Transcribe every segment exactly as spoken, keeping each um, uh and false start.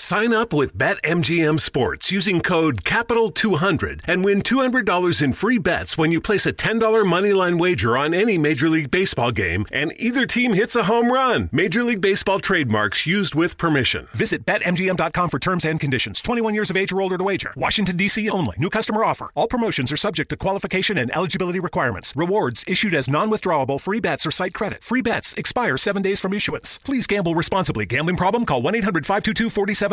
Sign up with BetMGM Sports using code capital two hundred and win two hundred dollars in free bets when you place a ten dollar moneyline wager on any Major League Baseball game and either team hits a home run. Major League Baseball trademarks used with permission. Visit bet M G M dot com for terms and conditions. twenty-one years of age or older to wager. Washington, D C only. New customer offer. All promotions are subject to qualification and eligibility requirements. Rewards issued as non-withdrawable free bets or site credit. Free bets expire seven days from issuance. Please gamble responsibly. Gambling problem? Call one eight hundred five two two four seven zero zero.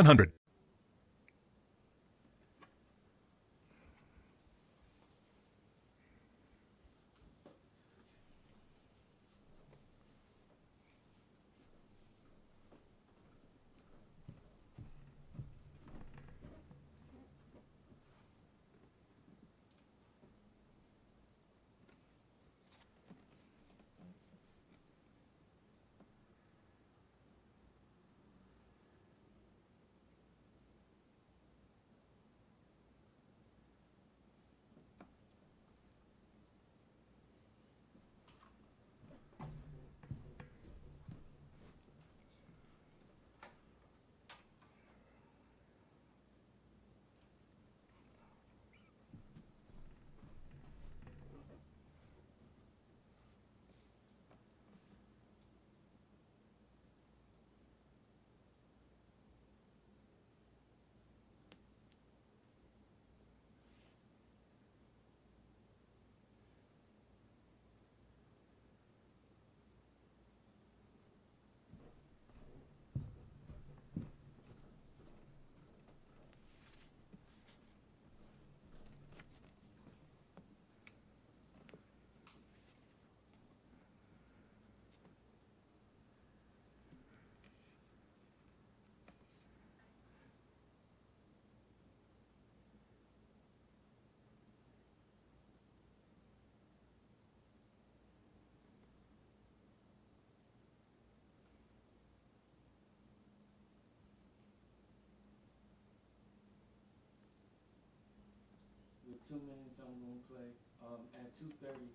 Two minutes, I'm going to play. Um, at two thirty,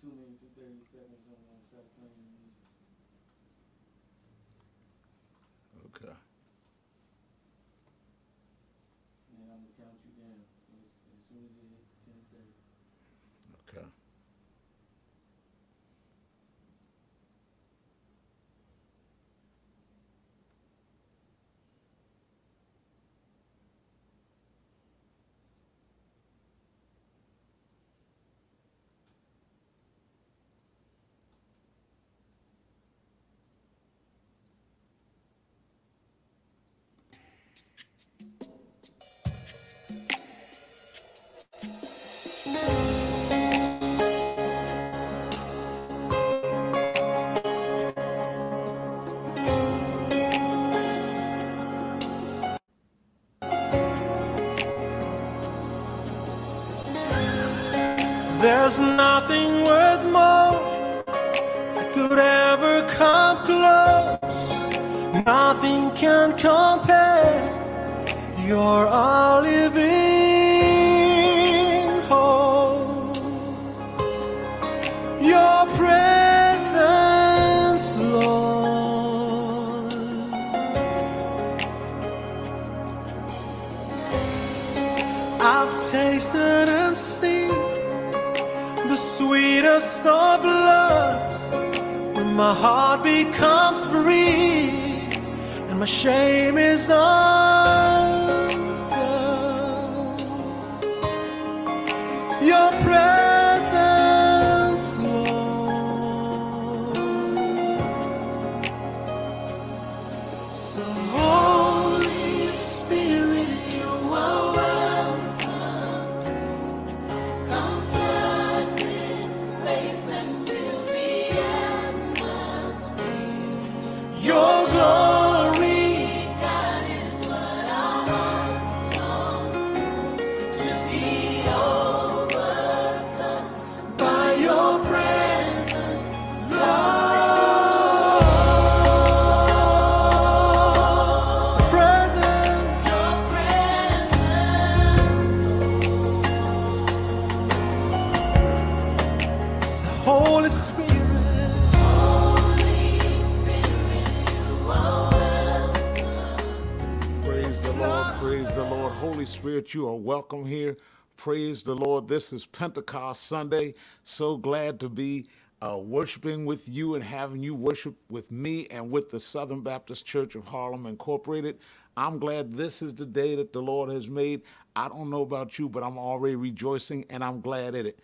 two minutes, two thirty seconds, I'm going to start playing the music. Okay. And I'm going to count you down as, as soon as it hits ten thirty. Okay. There's nothing worth more that could ever come close. Nothing can compare. You're a living hope. Your presence, Lord. I've tasted and seen the sweetest of loves, when my heart becomes free and my shame is undone. Your presence, Lord. So Holy Spirit, you are welcome. Come and fill the atmosphere. Your glory, God, is Lord. Praise the Lord. Holy Spirit, you are welcome here. Praise the Lord. This is Pentecost Sunday. So glad to be uh, worshiping with you and having you worship with me and with the Southern Baptist Church of Harlem Incorporated. I'm glad this is the day that the Lord has made. I don't know about you, but I'm already rejoicing and I'm glad at it.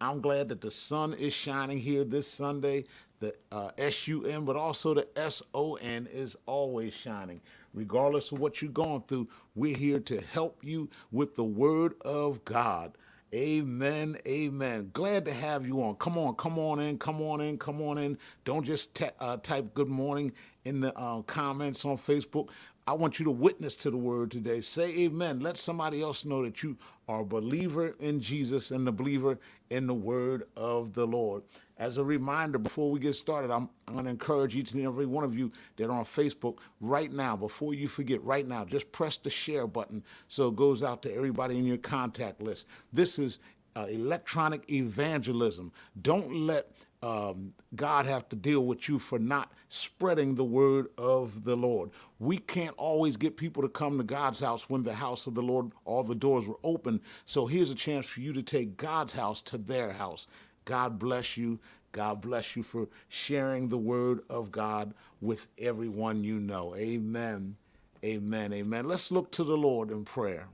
I'm glad that the sun is shining here this Sunday. The uh, S U N, but also the S O N is always shining. Regardless of what you're going through, we're here to help you with the Word of God. Amen, amen. Glad to have you on. Come on, come on in, come on in, come on in. Don't just t- uh, type good morning in the uh, comments on Facebook. I want you to witness to the Word today. Say amen. Let somebody else know that you are a believer in Jesus and a believer in the Word of the Lord. As a reminder, before we get started, I'm, I'm going to encourage each and every one of you that are on Facebook right now, before you forget, right now, just press the share button so it goes out to everybody in your contact list. This is uh, electronic evangelism. Don't let um, God have to deal with you for not spreading the word of the Lord. We can't always get people to come to God's house when the house of the Lord, all the doors were open. So here's a chance for you to take God's house to their house. God bless you. God bless you for sharing the word of God with everyone you know. Amen. Amen. Amen. Let's look to the Lord in prayer.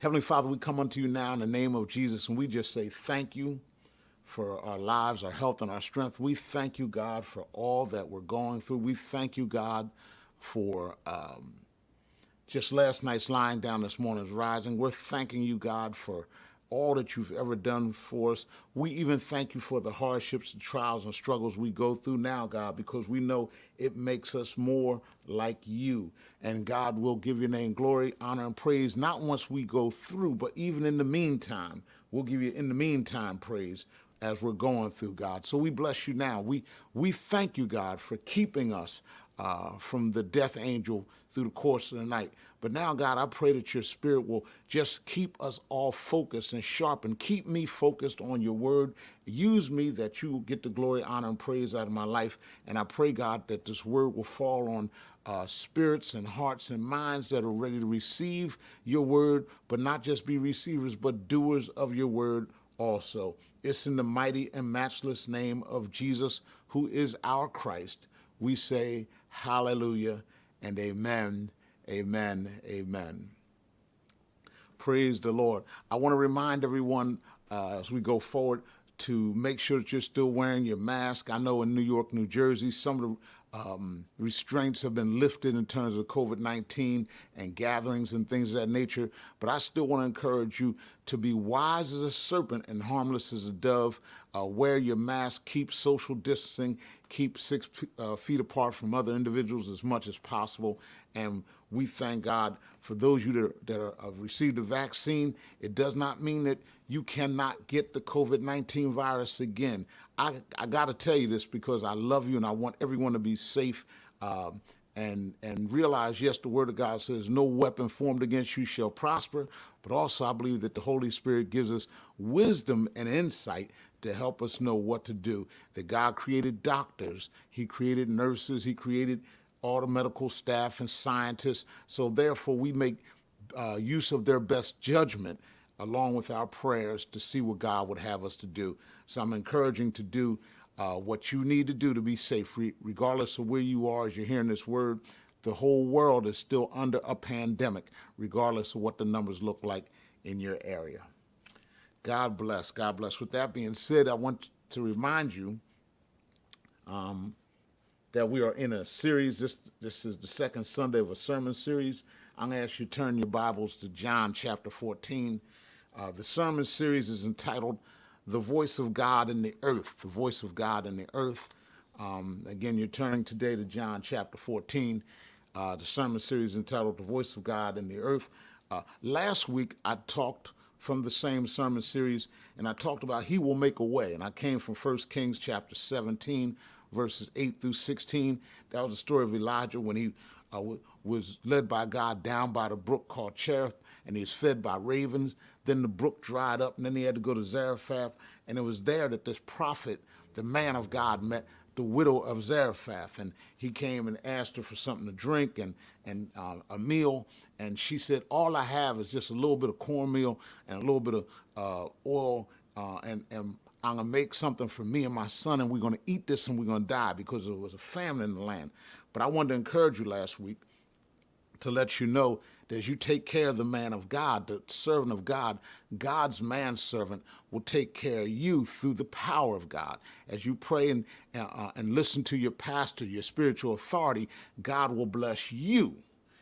Heavenly Father, we come unto you now in the name of Jesus, and we just say thank you for our lives, our health, and our strength. We thank you, God, for all that we're going through. We thank you, God, for um, just last night's lying down, this morning's rising. We're thanking you, God, for all that you've ever done for us. We even thank you for the hardships, the trials, and struggles we go through now, God, because we know it makes us more like you. And God, will give your name glory, honor, and praise, not once we go through, but even in the meantime. We'll give you, in the meantime, praise as we're going through, God. So we bless you now. We we thank you, God, for keeping us uh, from the death angel through the course of the night. But now, God, I pray that your spirit will just keep us all focused and sharp, and keep me focused on your word. Use me that you will get the glory, honor, and praise out of my life. And I pray, God, that this word will fall on uh, spirits and hearts and minds that are ready to receive your word, but not just be receivers, but doers of your word also. It's in the mighty and matchless name of Jesus, who is our Christ. We say hallelujah and amen. Amen. Amen. Praise the Lord. I want to remind everyone uh, as we go forward to make sure that you're still wearing your mask. I know in New York, New Jersey, some of the um, restraints have been lifted in terms of covid nineteen and gatherings and things of that nature. But I still want to encourage you to be wise as a serpent and harmless as a dove. Uh, wear your mask. Keep social distancing. Keep six uh, feet apart from other individuals as much as possible. And we thank God for those of you that, are, that are, have received the vaccine. It does not mean that you cannot get the covid nineteen virus again. I, I got to tell you this because I love you and I want everyone to be safe um, and, and realize, yes, the word of God says no weapon formed against you shall prosper. But also I believe that the Holy Spirit gives us wisdom and insight to help us know what to do. That God created doctors. He created nurses. He created all the medical staff and scientists. So therefore, we make uh, use of their best judgment along with our prayers to see what God would have us to do. So I'm encouraging to do uh, what you need to do to be safe, re- regardless of where you are as you're hearing this word. The whole world is still under a pandemic, regardless of what the numbers look like in your area. God bless. God bless. With that being said, I want to remind you um, that we are in a series. This this is the second Sunday of a sermon series. I'm going to ask you to turn your Bibles to John chapter fourteen. Uh, the sermon series is entitled The Voice of God in the Earth. The Voice of God in the Earth. Um, again, you're turning today to John chapter fourteen. Uh, the sermon series entitled The Voice of God in the Earth. Uh, last week, I talked from the same sermon series, and I talked about he will make a way. And I came from First Kings chapter seventeen, verses eight through sixteen. That was the story of Elijah when he uh, w- was led by God down by the brook called Cherith, and he was fed by ravens. Then the brook dried up, and then he had to go to Zarephath. And it was there that this prophet, the man of God, met the widow of Zarephath, and he came and asked her for something to drink and and uh, a meal, and she said, all I have is just a little bit of cornmeal and a little bit of uh, oil, uh, and, and I'm going to make something for me and my son, and we're going to eat this and we're going to die, because there was a famine in the land. But I wanted to encourage you last week to let you know that as you take care of the man of God, the servant of God, God's manservant will take care of you through the power of God. As you pray and, uh, and listen to your pastor, your spiritual authority, God will bless you.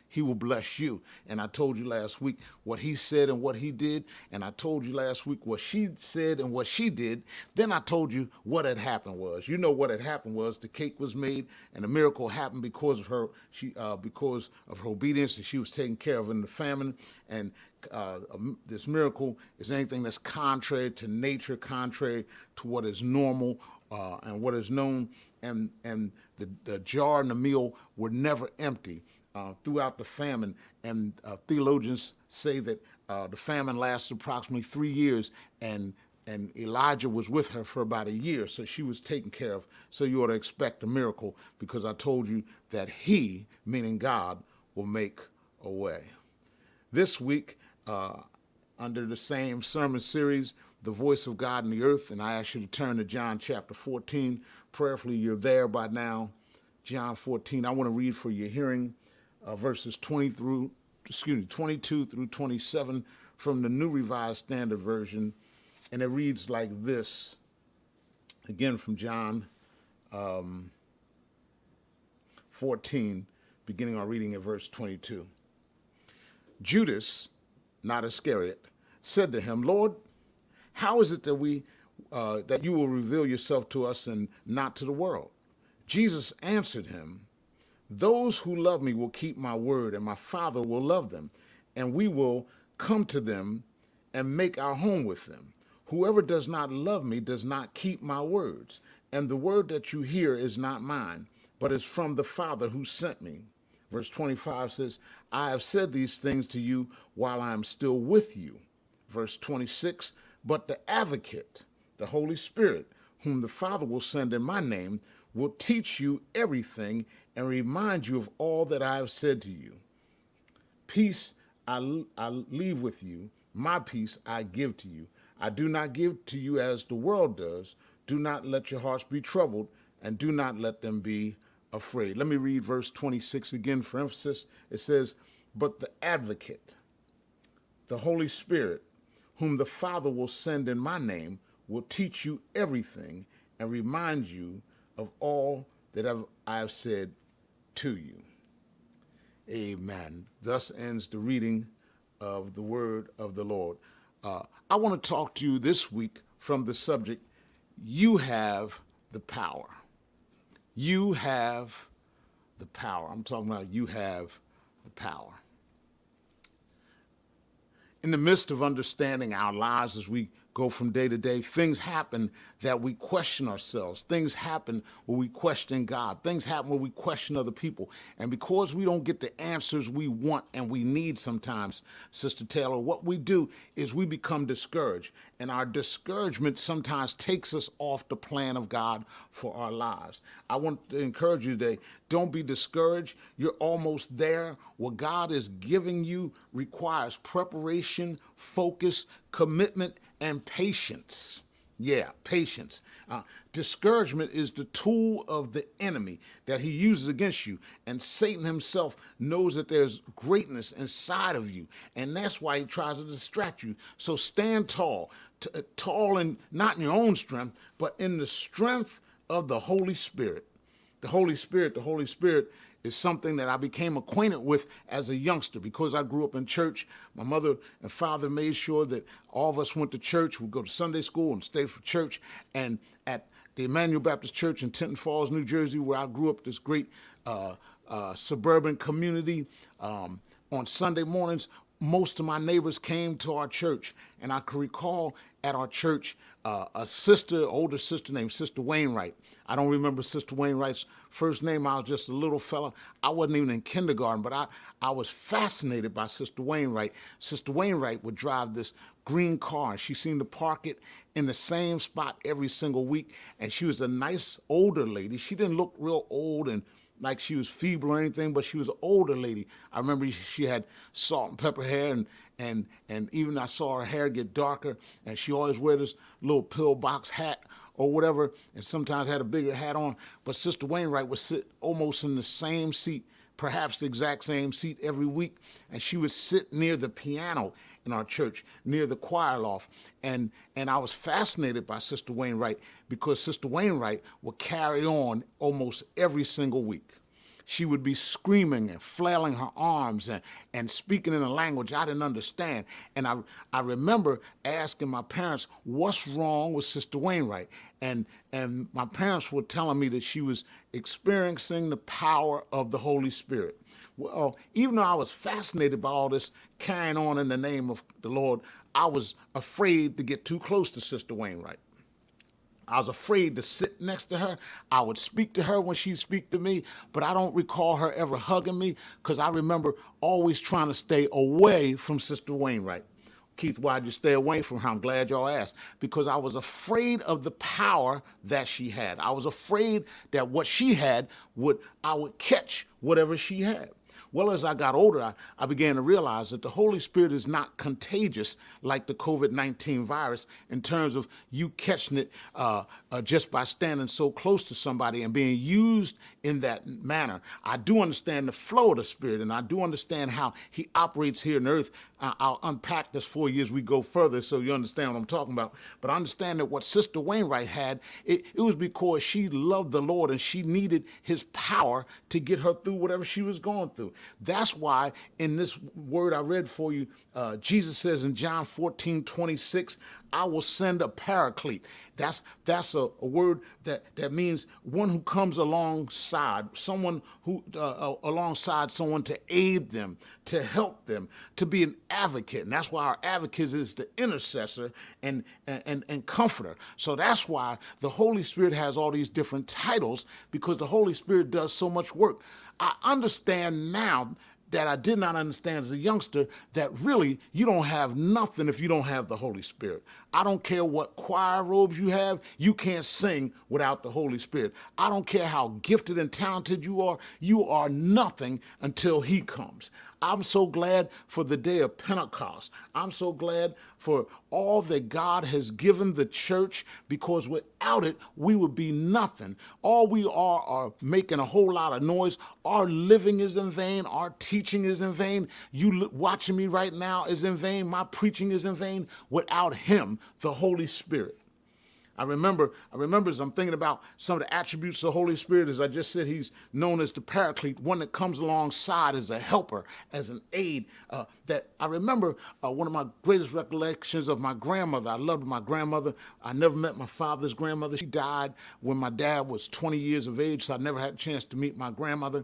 He will bless you. And I told you last week what he said and what he did. And I told you last week what she said and what she did. Then I told you what had happened was. You know what had happened was the cake was made and the miracle happened because of her she uh, because of her obedience, and she was taken care of in the famine. And uh, this miracle is anything that's contrary to nature, contrary to what is normal uh, and what is known. And and the, the jar and the meal were never empty. Uh, throughout the famine, and uh, theologians say that uh, the famine lasted approximately three years, and and Elijah was with her for about a year, so she was taken care of. So you ought to expect a miracle, because I told you that he, meaning God, will make a way. This week, uh, under the same sermon series, The Voice of God in the Earth, and I ask you to turn to John chapter fourteen. Prayerfully, you're there by now. John fourteen, I want to read for your hearing. Uh, verses twenty through, excuse me, twenty-two through twenty-seven from the New Revised Standard Version, and it reads like this. Again from John um, fourteen, beginning on reading at verse twenty-two. Judas, not Iscariot, said to him, Lord, how is it that we uh, that you will reveal yourself to us and not to the world? Jesus answered him, those who love me will keep my word, and my Father will love them, and we will come to them and make our home with them. Whoever does not love me does not keep my words, and the word that you hear is not mine, but is from the Father who sent me. Verse twenty-five says, I have said these things to you while I am still with you. Verse twenty-six, but the advocate, the Holy Spirit, whom the Father will send in my name, will teach you everything and remind you of all that I have said to you. Peace I, I leave with you. My peace I give to you. I do not give to you as the world does. Do not let your hearts be troubled, and do not let them be afraid. Let me read verse twenty-six again for emphasis. It says, but the advocate, the Holy Spirit, whom the Father will send in my name, will teach you everything and remind you of all that I've, I've said to you. Amen. Thus ends the reading of the word of the Lord. Uh, I want to talk to you this week from the subject, you have the power. You have the power. I'm talking about you have the power. In the midst of understanding our lives as we go from day to day, things happen that we question ourselves. Things happen when we question God. Things happen when we question other people. And because we don't get the answers we want and we need sometimes, Sister Taylor, what we do is we become discouraged. And our discouragement sometimes takes us off the plan of God for our lives. I want to encourage you today, don't be discouraged. You're almost there. What God is giving you requires preparation, focus, commitment, and patience. Yeah, patience. Uh, discouragement is the tool of the enemy that he uses against you. And Satan himself knows that there's greatness inside of you. And that's why he tries to distract you. So stand tall, t- tall and not in your own strength, but in the strength of the Holy Spirit. The Holy Spirit, the Holy Spirit is something that I became acquainted with as a youngster because I grew up in church. My mother and father made sure that all of us went to church. We'd go to Sunday school and stay for church. And at the Emmanuel Baptist Church in Tinton Falls, New Jersey, where I grew up, this great uh, uh, suburban community, um, on Sunday mornings, most of my neighbors came to our church. And I can recall at our church, uh, a sister, older sister named Sister Wainwright. I don't remember Sister Wainwright's first name. I was just a little fella. I wasn't even in kindergarten, but I, I was fascinated by Sister Wainwright. Sister Wainwright would drive this green car. She seemed to park it in the same spot every single week. And she was a nice older lady. She didn't look real old and like she was feeble or anything, but she was an older lady. I remember she had salt and pepper hair, and and and even I saw her hair get darker, and she always wore this little pillbox hat or whatever, and sometimes had a bigger hat on. But Sister Wainwright would sit almost in the same seat, perhaps the exact same seat every week, and she would sit near the piano in our church, near the choir loft. And and I was fascinated by Sister Wainwright because Sister Wainwright would carry on almost every single week. She would be screaming and flailing her arms and, and speaking in a language I didn't understand. And I I remember asking my parents, what's wrong with Sister Wainwright? And and my parents were telling me that she was experiencing the power of the Holy Spirit. Well, even though I was fascinated by all this carrying on in the name of the Lord, I was afraid to get too close to Sister Wainwright. I was afraid to sit next to her. I would speak to her when she'd speak to me, but I don't recall her ever hugging me because I remember always trying to stay away from Sister Wainwright. Keith, why'd you stay away from her? I'm glad y'all asked. Because I was afraid of the power that she had. I was afraid that what she had, would I would catch whatever she had. Well, as I got older, I, I began to realize that the Holy Spirit is not contagious like the covid nineteen virus in terms of you catching it uh, uh, just by standing so close to somebody and being used in that manner. I do understand the flow of the Spirit, and I do understand how he operates here on earth. Uh, I'll unpack this for you as we go further so you understand what I'm talking about. But understand that what Sister Wainwright had, it, it was because she loved the Lord and she needed his power to get her through whatever she was going through. That's why in this word I read for you, uh, Jesus says in John fourteen twenty-six, I will send a paraclete. That's that's a, a word that, that means one who comes alongside, someone who uh, alongside someone to aid them, to help them, to be an advocate. And that's why our advocate is the intercessor and, and, and comforter. So that's why the Holy Spirit has all these different titles, because the Holy Spirit does so much work. I understand now that I did not understand as a youngster that really you don't have nothing if you don't have the Holy Spirit. I don't care what choir robes you have, you can't sing without the Holy Spirit. I don't care how gifted and talented you are, you are nothing until he comes. I'm so glad for the day of Pentecost. I'm so glad for all that God has given the church, because without it, we would be nothing. All we are are making a whole lot of noise. Our living is in vain. Our teaching is in vain. You watching me right now is in vain. My preaching is in vain without him, the Holy Spirit. I remember, I remember as I'm thinking about some of the attributes of the Holy Spirit, as I just said, he's known as the Paraclete, one that comes alongside as a helper, as an aid. Uh, that I remember uh, one of my greatest recollections of my grandmother. I loved my grandmother. I never met my father's grandmother. She died when my dad was twenty years of age, so I never had a chance to meet my grandmother.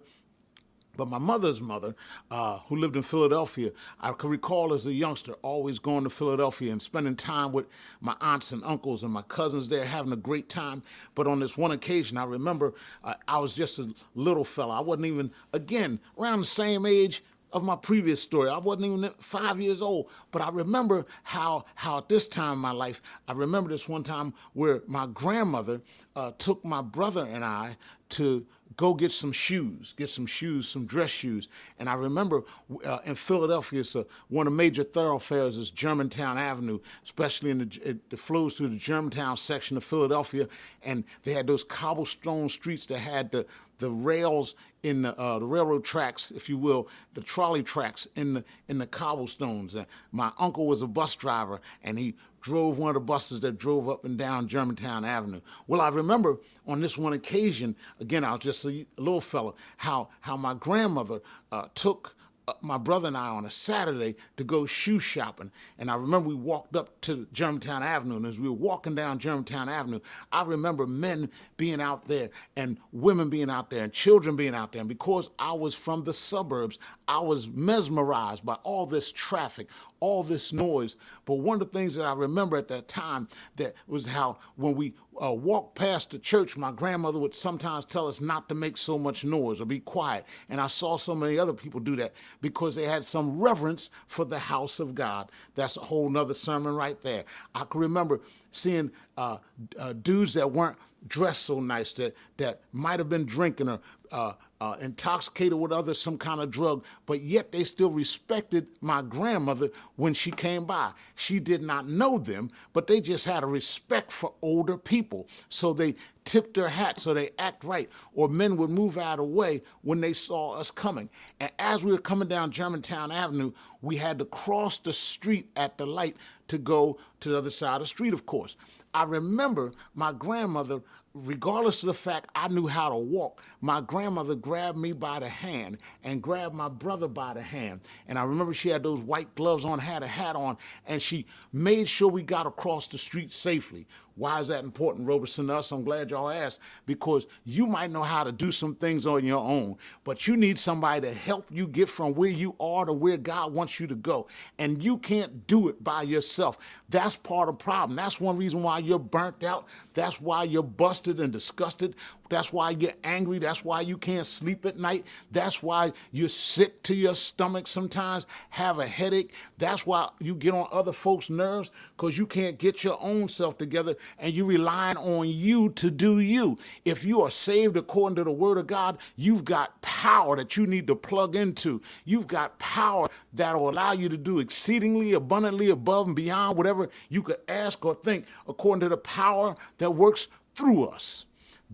But my mother's mother, uh, who lived in Philadelphia, I can recall as a youngster always going to Philadelphia and spending time with my aunts and uncles and my cousins there, having a great time. But on this one occasion, I remember uh, I was just a little fella. I wasn't even, again, around the same age of my previous story. I wasn't even five years old, but I remember how how at this time in my life, I remember this one time where my grandmother uh, took my brother and I to go get some shoes, get some shoes, some dress shoes. And I remember uh, in Philadelphia, it's a, one of the major thoroughfares is Germantown Avenue, especially in the, it, it flows through the Germantown section of Philadelphia. And they had those cobblestone streets that had the, the rails in the, uh, the railroad tracks, if you will, the trolley tracks in the, in the cobblestones. And my uncle was a bus driver, and he drove one of the buses that drove up and down Germantown Avenue. Well, I remember on this one occasion, again, I was just a little fella, how, how my grandmother uh, took my brother and I on a Saturday to go shoe shopping. And I remember we walked up to Germantown Avenue, and as we were walking down Germantown Avenue, I remember men being out there and women being out there and children being out there. And because I was from the suburbs, I was mesmerized by all this traffic, all this noise. But one of the things that I remember at that time that was how when we uh, walked past the church, my grandmother would sometimes tell us not to make so much noise or be quiet. And I saw so many other people do that because they had some reverence for the house of God. That's a whole nother sermon right there. I can remember seeing uh, uh, dudes that weren't dressed so nice, that that might have been drinking or uh, uh, intoxicated with other some kind of drug, but yet they still respected my grandmother when she came by. She did not know them, but they just had a respect for older people. So they tipped their hat, so they act right, or men would move out of the way when they saw us coming. And as we were coming down Germantown Avenue, we had to cross the street at the light to go to the other side of the street, of course. I remember my grandmother, regardless of the fact I knew how to walk, my grandmother grabbed me by the hand and grabbed my brother by the hand. And I remember she had those white gloves on, had a hat on, and she made sure we got across the street safely. Why is that important, Roberson, to us? I'm glad y'all asked, because you might know how to do some things on your own, but you need somebody to help you get from where you are to where God wants you to go. And you can't do it by yourself. That's part of the problem. That's one reason why you're burnt out. That's why you're busted and disgusted. That's why you're angry. That's why you can't sleep at night. That's why you're sick to your stomach sometimes, have a headache. That's why you get on other folks' nerves, because you can't get your own self together and you're relying on you to do you. If you are saved according to the word of God, you've got power that you need to plug into. You've got power that will allow you to do exceedingly abundantly above and beyond whatever you could ask or think according to the power that works through us.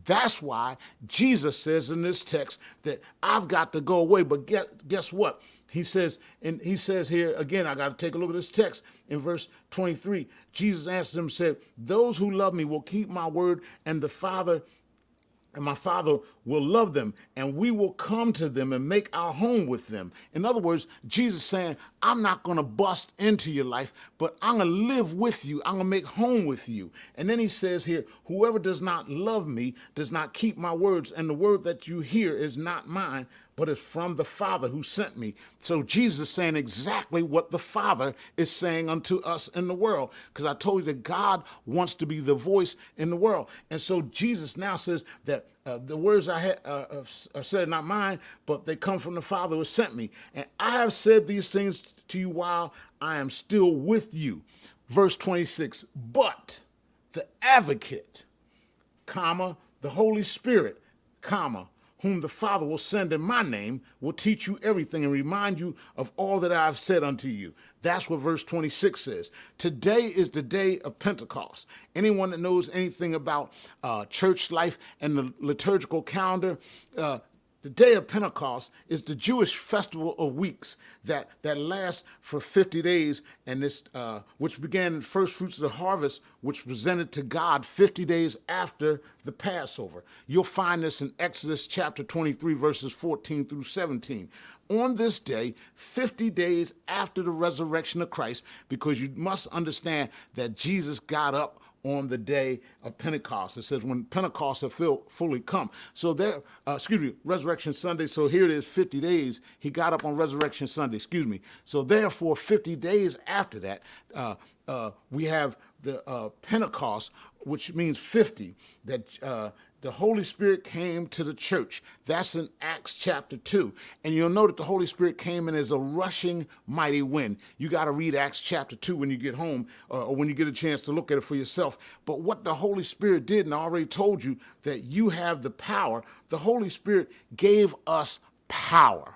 That's why Jesus says in this text that I've got to go away. But get, guess what? He says, and he says here again, I got to take a look at this text in verse twenty-three. Jesus answered them and said, those who love me will keep my word, and the Father and my Father will love them, and we will come to them and make our home with them. In other words, Jesus saying, I'm not going to bust into your life, but I'm going to live with you. I'm going to make home with you. And then he says here, whoever does not love me does not keep my words, and the word that you hear is not mine, but it's from the Father who sent me. So Jesus is saying exactly what the Father is saying unto us in the world, because I told you that God wants to be the voice in the world. And so Jesus now says that Uh, the words I had uh, are said not mine, but they come from the Father who sent me. And I have said these things to you while I am still with you. Verse twenty-six, but the advocate, comma, the Holy Spirit, comma, whom the Father will send in my name, will teach you everything and remind you of all that I have said unto you. That's what verse twenty-six says. Today is the day of Pentecost. Anyone that knows anything about uh, church life and the liturgical calendar, uh, the day of Pentecost is the Jewish festival of weeks that, that lasts for fifty days, and this uh, which began in first fruits of the harvest, which presented to God fifty days after the Passover. You'll find this in Exodus chapter twenty-three, verses fourteen through seventeen. On this day, fifty days after the resurrection of Christ, because you must understand that Jesus got up on the day of Pentecost. It says when Pentecost had fully come. So there, uh, excuse me, Resurrection Sunday. So here it is, fifty days. He got up on Resurrection Sunday, excuse me. So therefore, fifty days after that, uh, uh, we have the uh, Pentecost, which means fifty, that uh, the Holy Spirit came to the church. That's in Acts chapter two. And you'll know that the Holy Spirit came in as a rushing mighty wind. You got to read Acts chapter two when you get home, uh, or when you get a chance to look at it for yourself. But what the Holy Spirit did, and I already told you that you have the power, the Holy Spirit gave us power.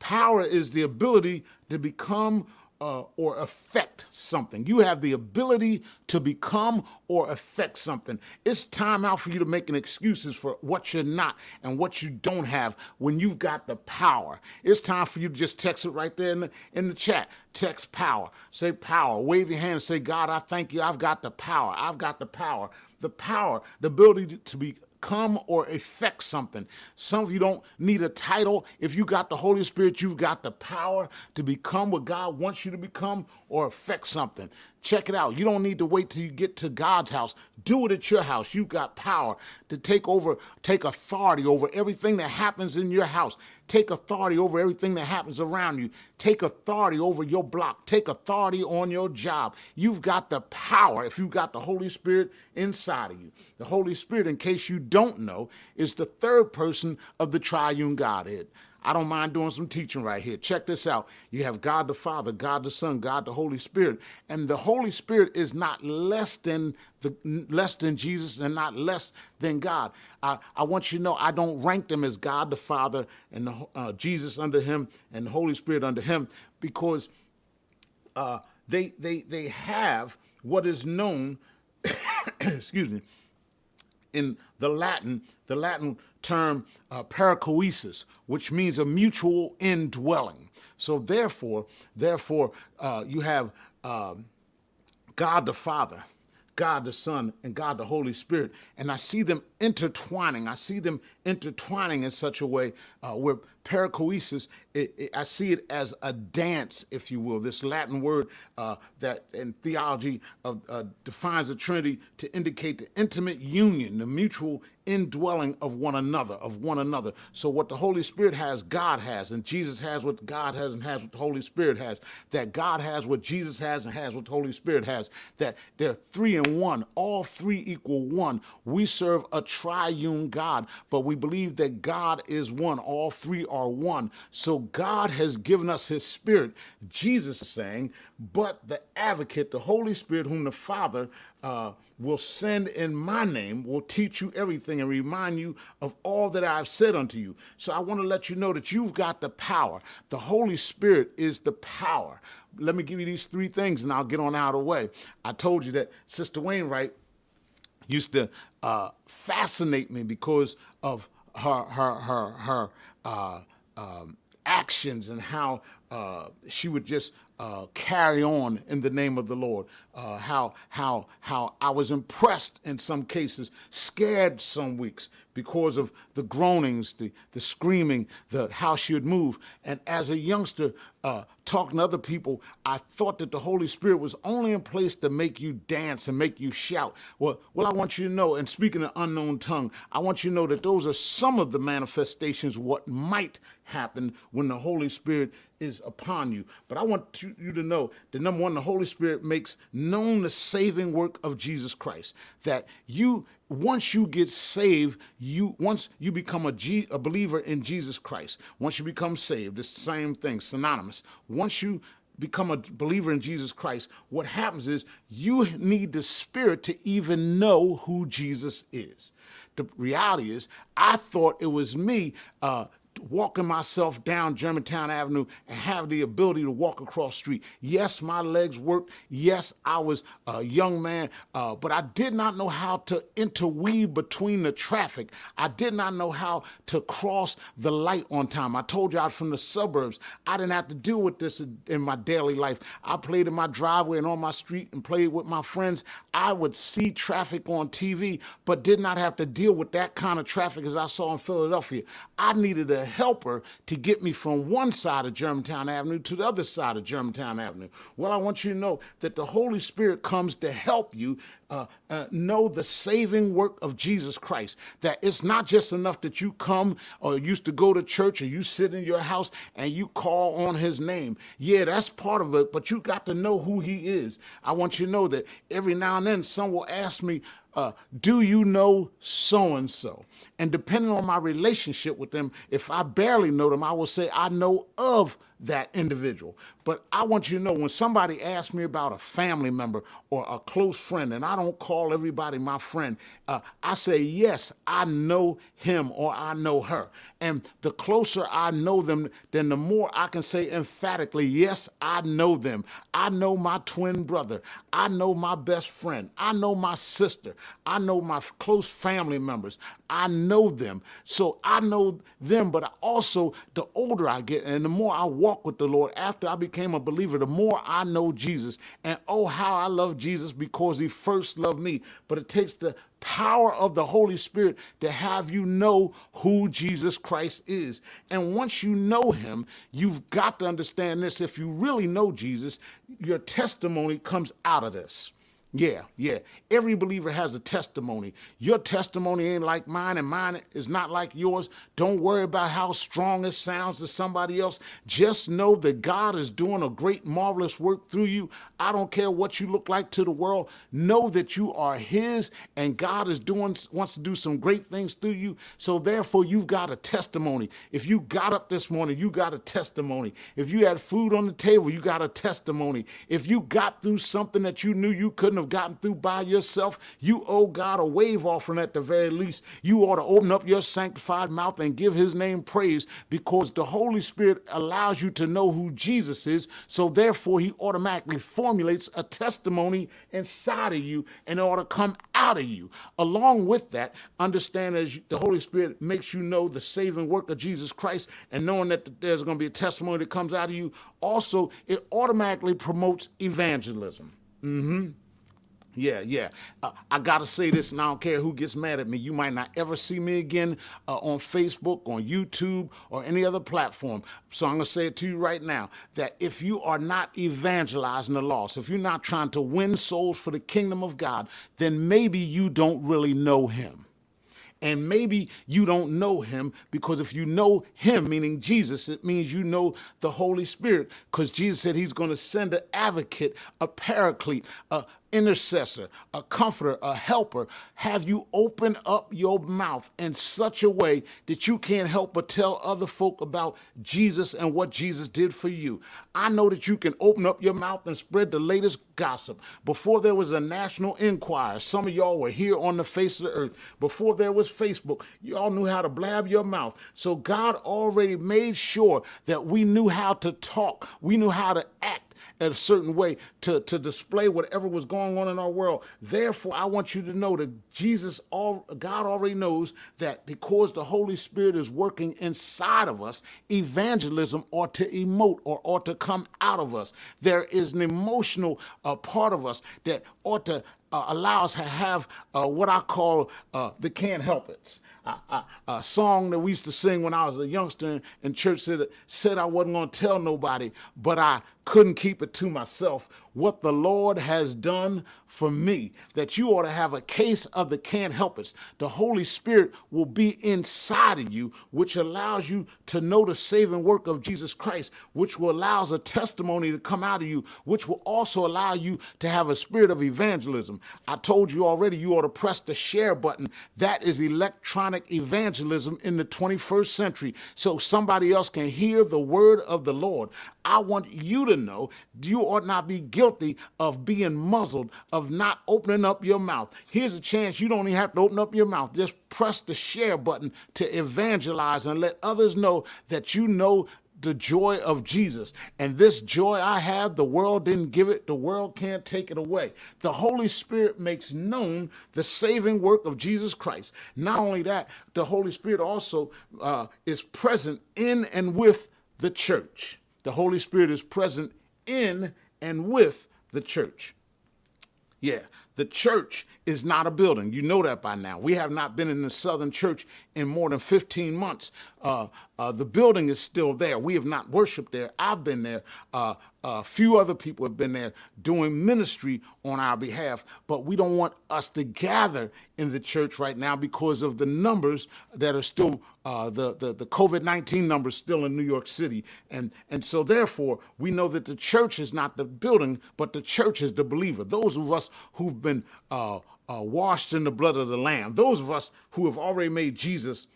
Power is the ability to become Uh, or affect something. You have the ability to become or affect something. It's time out for you to make an excuses for what you're not and what you don't have when you've got the power. It's time for you to just text it right there in the, in the chat. Text power. Say power. Wave your hand and say, God, I thank you. I've got the power. I've got the power. The power, the ability to be come or effect something. Some of you don't need a title. If you got the Holy Spirit, you've got the power to become what God wants you to become or affect something. Check it out. You don't need to wait till you get to God's house. Do it at your house. You've got power to take over, take authority over everything that happens in your house. Take authority over everything that happens around you. Take authority over your block. Take authority on your job. You've got the power if you've got the Holy Spirit inside of you. The Holy Spirit, in case you don't know, is the third person of the triune Godhead. I don't mind doing some teaching right here. Check this out. You have God the Father, God the Son, God the Holy Spirit. And the Holy Spirit is not less than the less than Jesus and not less than God. I, I want you to know I don't rank them as God the Father and the, uh, Jesus under him and the Holy Spirit under him because uh, they, they, they have what is known, excuse me, in the Latin, the Latin term uh, perichoresis, which means a mutual indwelling. So therefore, therefore uh, you have uh, God the Father, God the Son, and God the Holy Spirit. And I see them intertwining. I see them intertwining in such a way uh, where perichoresis, it, it, I see it as a dance, if you will. This Latin word uh, that in theology of, uh, defines the Trinity to indicate the intimate union, the mutual indwelling of one another, of one another. So what the Holy Spirit has, God has, and Jesus has what God has and has what the Holy Spirit has, that God has what Jesus has and has what the Holy Spirit has, that they're three in one, all three equal one. We serve a triune God, but we believe that God is one, all three are one. So God has given us his Spirit, Jesus is saying, but the advocate, the Holy Spirit, whom the Father uh, will send in my name, will teach you everything and remind you of all that I've said unto you. So I want to let you know that you've got the power. The Holy Spirit is the power. Let me give you these three things and I'll get on out of the way. I told you that Sister Wainwright used to uh, fascinate me because of her her her her uh, um, actions and how uh, she would just uh, carry on in the name of the Lord. Uh, how how how I was impressed in some cases, scared some weeks because of the groanings, the the screaming, the how she would move. And as a youngster, uh, talking to other people, I thought that the Holy Spirit was only in place to make you dance and make you shout. Well, well, I want you to know, and speaking an unknown tongue, I want you to know that those are some of the manifestations what might happen when the Holy Spirit is upon you. But I want you to know that number one, the Holy Spirit makes known the saving work of Jesus Christ, that you once you get saved, you once you become a, G, a believer in Jesus Christ, once you become saved, it's the same thing, synonymous. Once you become a believer in Jesus Christ, what happens is you need the Spirit to even know who Jesus is. The reality is, I thought it was me uh, walking myself down Germantown Avenue and have the ability to walk across the street. Yes, my legs worked. Yes, I was a young man, uh, but I did not know how to interweave between the traffic. I did not know how to cross the light on time. I told you I was from the suburbs. I didn't have to deal with this in, in my daily life. I played in my driveway and on my street and played with my friends. I would see traffic on T V, but did not have to deal with that kind of traffic as I saw in Philadelphia. I needed a helper to get me from one side of Germantown Avenue to the other side of Germantown Avenue. Well, I want you to know that the Holy Spirit comes to help you uh, uh, know the saving work of Jesus Christ, that it's not just enough that you come or used to go to church or you sit in your house and you call on his name. Yeah, that's part of it, but you got to know who he is. I want you to know that every now and then someone will ask me, Uh, do you know so-and-so? And depending on my relationship with them, if I barely know them, I will say I know of that individual. But I want you to know when somebody asks me about a family member or a close friend, and I don't call everybody my friend, uh, I say, yes, I know him or I know her. And the closer I know them, then the more I can say emphatically, yes, I know them. I know my twin brother. I know my best friend. I know my sister. I know my close family members. I know them. So I know them, but also the older I get and the more I walk with the Lord after I became a believer, the more I know Jesus. And oh, how I love Jesus because he first loved me. But it takes the power of the Holy Spirit to have you know who Jesus Christ is. And once you know him, you've got to understand this. If you really know Jesus, your testimony comes out of this. Yeah, yeah. Every believer has a testimony. Your testimony ain't like mine, and mine is not like yours. Don't worry about how strong it sounds to somebody else. Just know that God is doing a great, marvelous work through you. I don't care what you look like to the world. Know that you are his, and God is doing wants to do some great things through you. So therefore, you've got a testimony. If you got up this morning, you got a testimony. If you had food on the table, you got a testimony. If you got through something that you knew you couldn't have gotten through by yourself, you owe God a wave offering at the very least. You ought to open up your sanctified mouth and give his name praise, because the Holy Spirit allows you to know who Jesus is. So therefore, he automatically formulates a testimony inside of you, and it ought to come out of you. Along with that, understand as you, the Holy Spirit makes you know the saving work of Jesus Christ, and knowing that there's going to be a testimony that comes out of you. Also, it automatically promotes evangelism. Mm-hmm. Yeah, yeah. Uh, I got to say this, and I don't care who gets mad at me. You might not ever see me again uh, on Facebook, on YouTube, or any other platform. So I'm going to say it to you right now, that if you are not evangelizing the lost, if you're not trying to win souls for the kingdom of God, then maybe you don't really know him. And maybe you don't know him, because if you know him, meaning Jesus, it means you know the Holy Spirit, because Jesus said he's going to send an advocate, a paraclete, a intercessor, a comforter, a helper. Have you opened up your mouth in such a way that you can't help but tell other folk about Jesus and what Jesus did for you? I know that you can open up your mouth and spread the latest gossip. Before there was a national inquiry, some of y'all were here on the face of the earth. Before there was Facebook, y'all knew how to blab your mouth. So God already made sure that we knew how to talk. We knew how to act in a certain way to, to display whatever was going on in our world. Therefore, I want you to know that Jesus, all, God already knows that because the Holy Spirit is working inside of us, evangelism ought to emote or ought to come out of us. There is an emotional uh, part of us that ought to uh, allow us to have uh, what I call uh, the can't help it. I, I, a song that we used to sing when I was a youngster in, in church said, said I wasn't going to tell nobody, but I couldn't keep it to myself. What the Lord has done for me, that you ought to have a case of the can't help us. The Holy Spirit will be inside of you, which allows you to know the saving work of Jesus Christ, which will allow a testimony to come out of you, which will also allow you to have a spirit of evangelism. I told you already, you ought to press the share button. That is electronic evangelism in the twenty-first century, so somebody else can hear the word of the Lord. I want you to know you ought not be guilty of being muzzled, of not opening up your mouth. Here's a chance you don't even have to open up your mouth. Just press the share button to evangelize and let others know that you know the joy of Jesus. And this joy I have, the world didn't give it. The world can't take it away. The Holy Spirit makes known the saving work of Jesus Christ. Not only that, the Holy Spirit also uh, is present in and with the church. The Holy Spirit is present in and with the church. Yeah, the church is not a building. You know that by now. We have not been in the Southern Church in more than fifteen months. Uh, uh, the building is still there. We have not worshiped there. I've been there. Uh, a few other people have been there doing ministry on our behalf, but we don't want us to gather in the church right now because of the numbers that are still Uh, the, the, the covid nineteen numbers still in New York City. And, and so therefore, we know that the church is not the building, but the church is the believer. Those of us who've been uh, uh, washed in the blood of the Lamb, those of us who have already made Jesus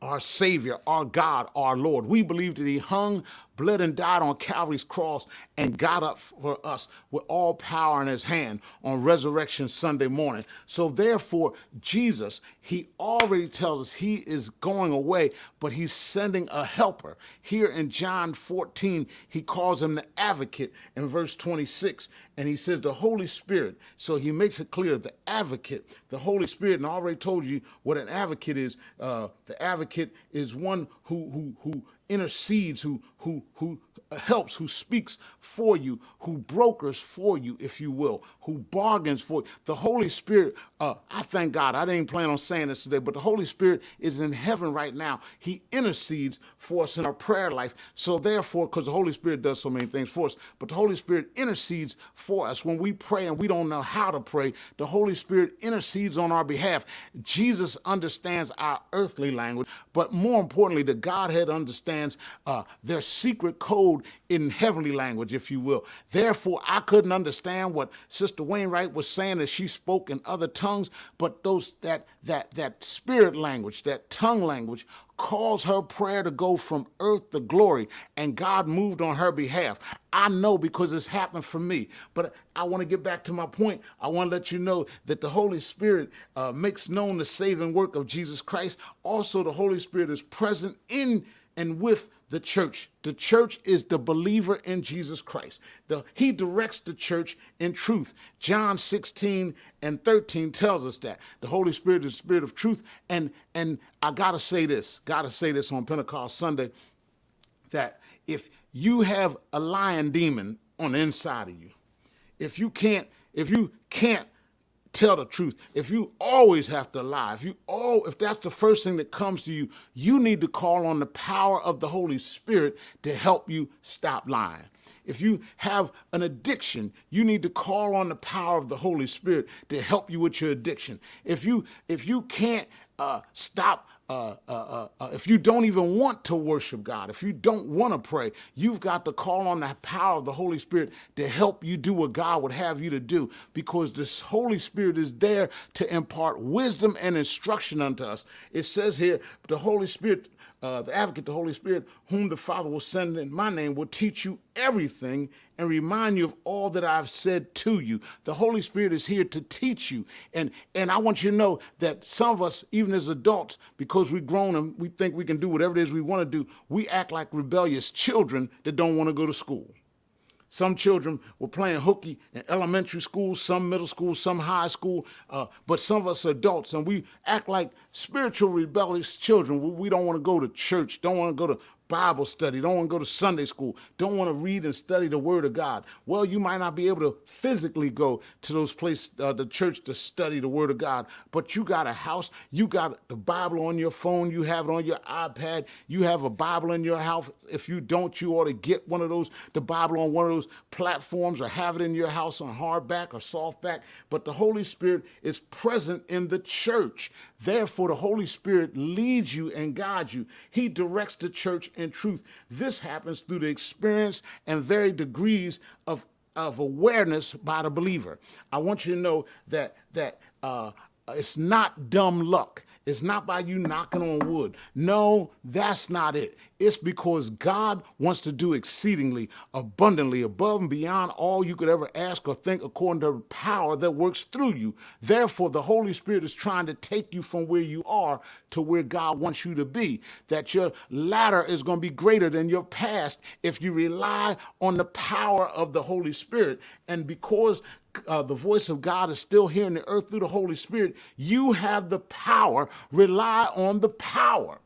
our Savior, our God, our Lord. We believe that he hung, bled, and died on Calvary's cross and got up for us with all power in his hand on Resurrection Sunday morning. So therefore, Jesus, he already tells us he is going away, but he's sending a helper. Here in John fourteen, he calls him the advocate in verse twenty-six, and he says the Holy Spirit. So he makes it clear, the advocate, the Holy Spirit, and I already told you what an advocate is. Uh, the advocate is one who who who intercedes, who who who helps, who speaks for you, who brokers for you, if you will, who bargains for you. The Holy Spirit, uh, I thank God, I didn't plan on saying this today, but the Holy Spirit is in heaven right now. He intercedes for us in our prayer life. So therefore, because the Holy Spirit does so many things for us, but the Holy Spirit intercedes for us. When we pray and we don't know how to pray, the Holy Spirit intercedes on our behalf. Jesus understands our earthly language, but more importantly, the Godhead understands uh, their secret code in heavenly language, if you will. Therefore, I couldn't understand what Sister Wainwright was saying as she spoke in other tongues, but those that that that spirit language, that tongue language, caused her prayer to go from earth to glory, and God moved on her behalf. I know because it's happened for me, but I want to get back to my point. I want to let you know that the Holy Spirit uh, makes known the saving work of Jesus Christ. Also, the Holy Spirit is present in and with the church. The church is the believer in Jesus Christ. The, he directs the church in truth. John sixteen and thirteen tells us that. The Holy Spirit is the Spirit of truth. And, and I got to say this, got to say this on Pentecost Sunday, that if you have a lying demon on the inside of you, if you can't, if you can't tell the truth, if you always have to lie, if you all, if that's the first thing that comes to you, you need to call on the power of the Holy Spirit to help you stop lying. If you have an addiction, you need to call on the power of the Holy Spirit to help you with your addiction. If you, if you can't uh, stop Uh, uh, uh, if you don't even want to worship God, if you don't want to pray, you've got to call on the power of the Holy Spirit to help you do what God would have you to do, because this Holy Spirit is there to impart wisdom and instruction unto us. It says here, the Holy Spirit, uh, the advocate, the Holy Spirit, whom the Father will send in my name, will teach you everything and remind you of all that I've said to you. The Holy Spirit is here to teach you. And, and I want you to know that some of us, even as adults, because we've grown and we think we can do whatever it is we want to do, we act like rebellious children that don't want to go to school. Some children were playing hooky in elementary school, some middle school, some high school, uh, but some of us are adults, and we act like spiritual rebellious children. We don't want to go to church, don't want to go to Bible study, don't want to go to Sunday school, don't want to read and study the Word of God. Well, you might not be able to physically go to those places, uh, the church, to study the Word of God, but you got a house, you got the Bible on your phone, you have it on your iPad, you have a Bible in your house. If you don't, you ought to get one of those, the Bible on one of those platforms, or have it in your house on hardback or softback. But the Holy Spirit is present in the church. Therefore, the Holy Spirit leads you and guides you. He directs the church in truth. This happens through the experience and varied degrees of, of awareness by the believer. I want you to know that, that uh, it's not dumb luck. It's not by you knocking on wood. No, that's not it. It's because God wants to do exceedingly, abundantly, above and beyond all you could ever ask or think, according to the power that works through you. Therefore, the Holy Spirit is trying to take you from where you are to where God wants you to be, that your latter is going to be greater than your past if you rely on the power of the Holy Spirit. And because Uh, the voice of God is still here in the earth through the Holy Spirit, you have the power. Rely on the power.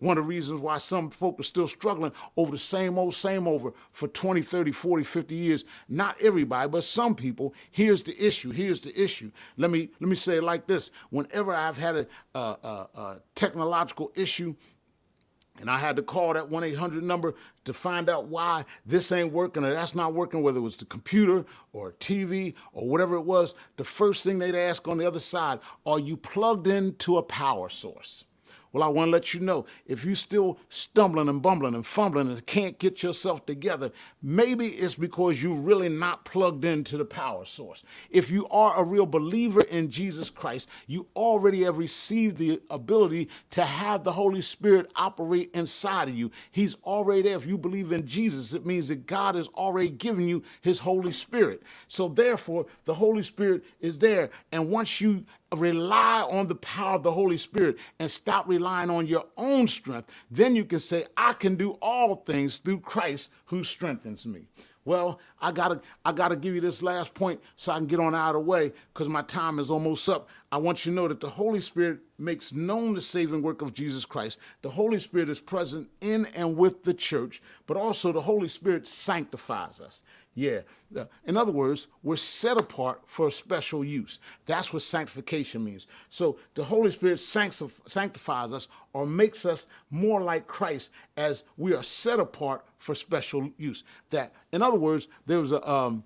One of the reasons why some folk are still struggling over the same old, same over for twenty, thirty, forty, fifty years. Not everybody, but some people. Here's the issue. Here's the issue. Let me let me say it like this. Whenever I've had a, a, a, a technological issue, and I had to call that one eight hundred number to find out why this ain't working or that's not working, whether it was the computer or T V or whatever it was, the first thing they'd ask on the other side, are you plugged into a power source? Well, I want to let you know, if you're still stumbling and bumbling and fumbling and can't get yourself together, maybe it's because you're really not plugged into the power source. If you are a real believer in Jesus Christ, you already have received the ability to have the Holy Spirit operate inside of you. He's already there. If you believe in Jesus, it means that God has already given you his Holy Spirit. So therefore, the Holy Spirit is there. And once you rely on the power of the Holy Spirit and stop relying on your own strength, then you can say, I can do all things through Christ who strengthens me. Well, I gotta, I gotta give you this last point so I can get on out of the way because my time is almost up. I want you to know that the Holy Spirit makes known the saving work of Jesus Christ. The Holy Spirit is present in and with the church, but also the Holy Spirit sanctifies us. Yeah. In other words, we're set apart for a special use. That's what sanctification means. So the Holy Spirit sanctifies us or makes us more like Christ as we are set apart for special use. That, in other words, there was a um,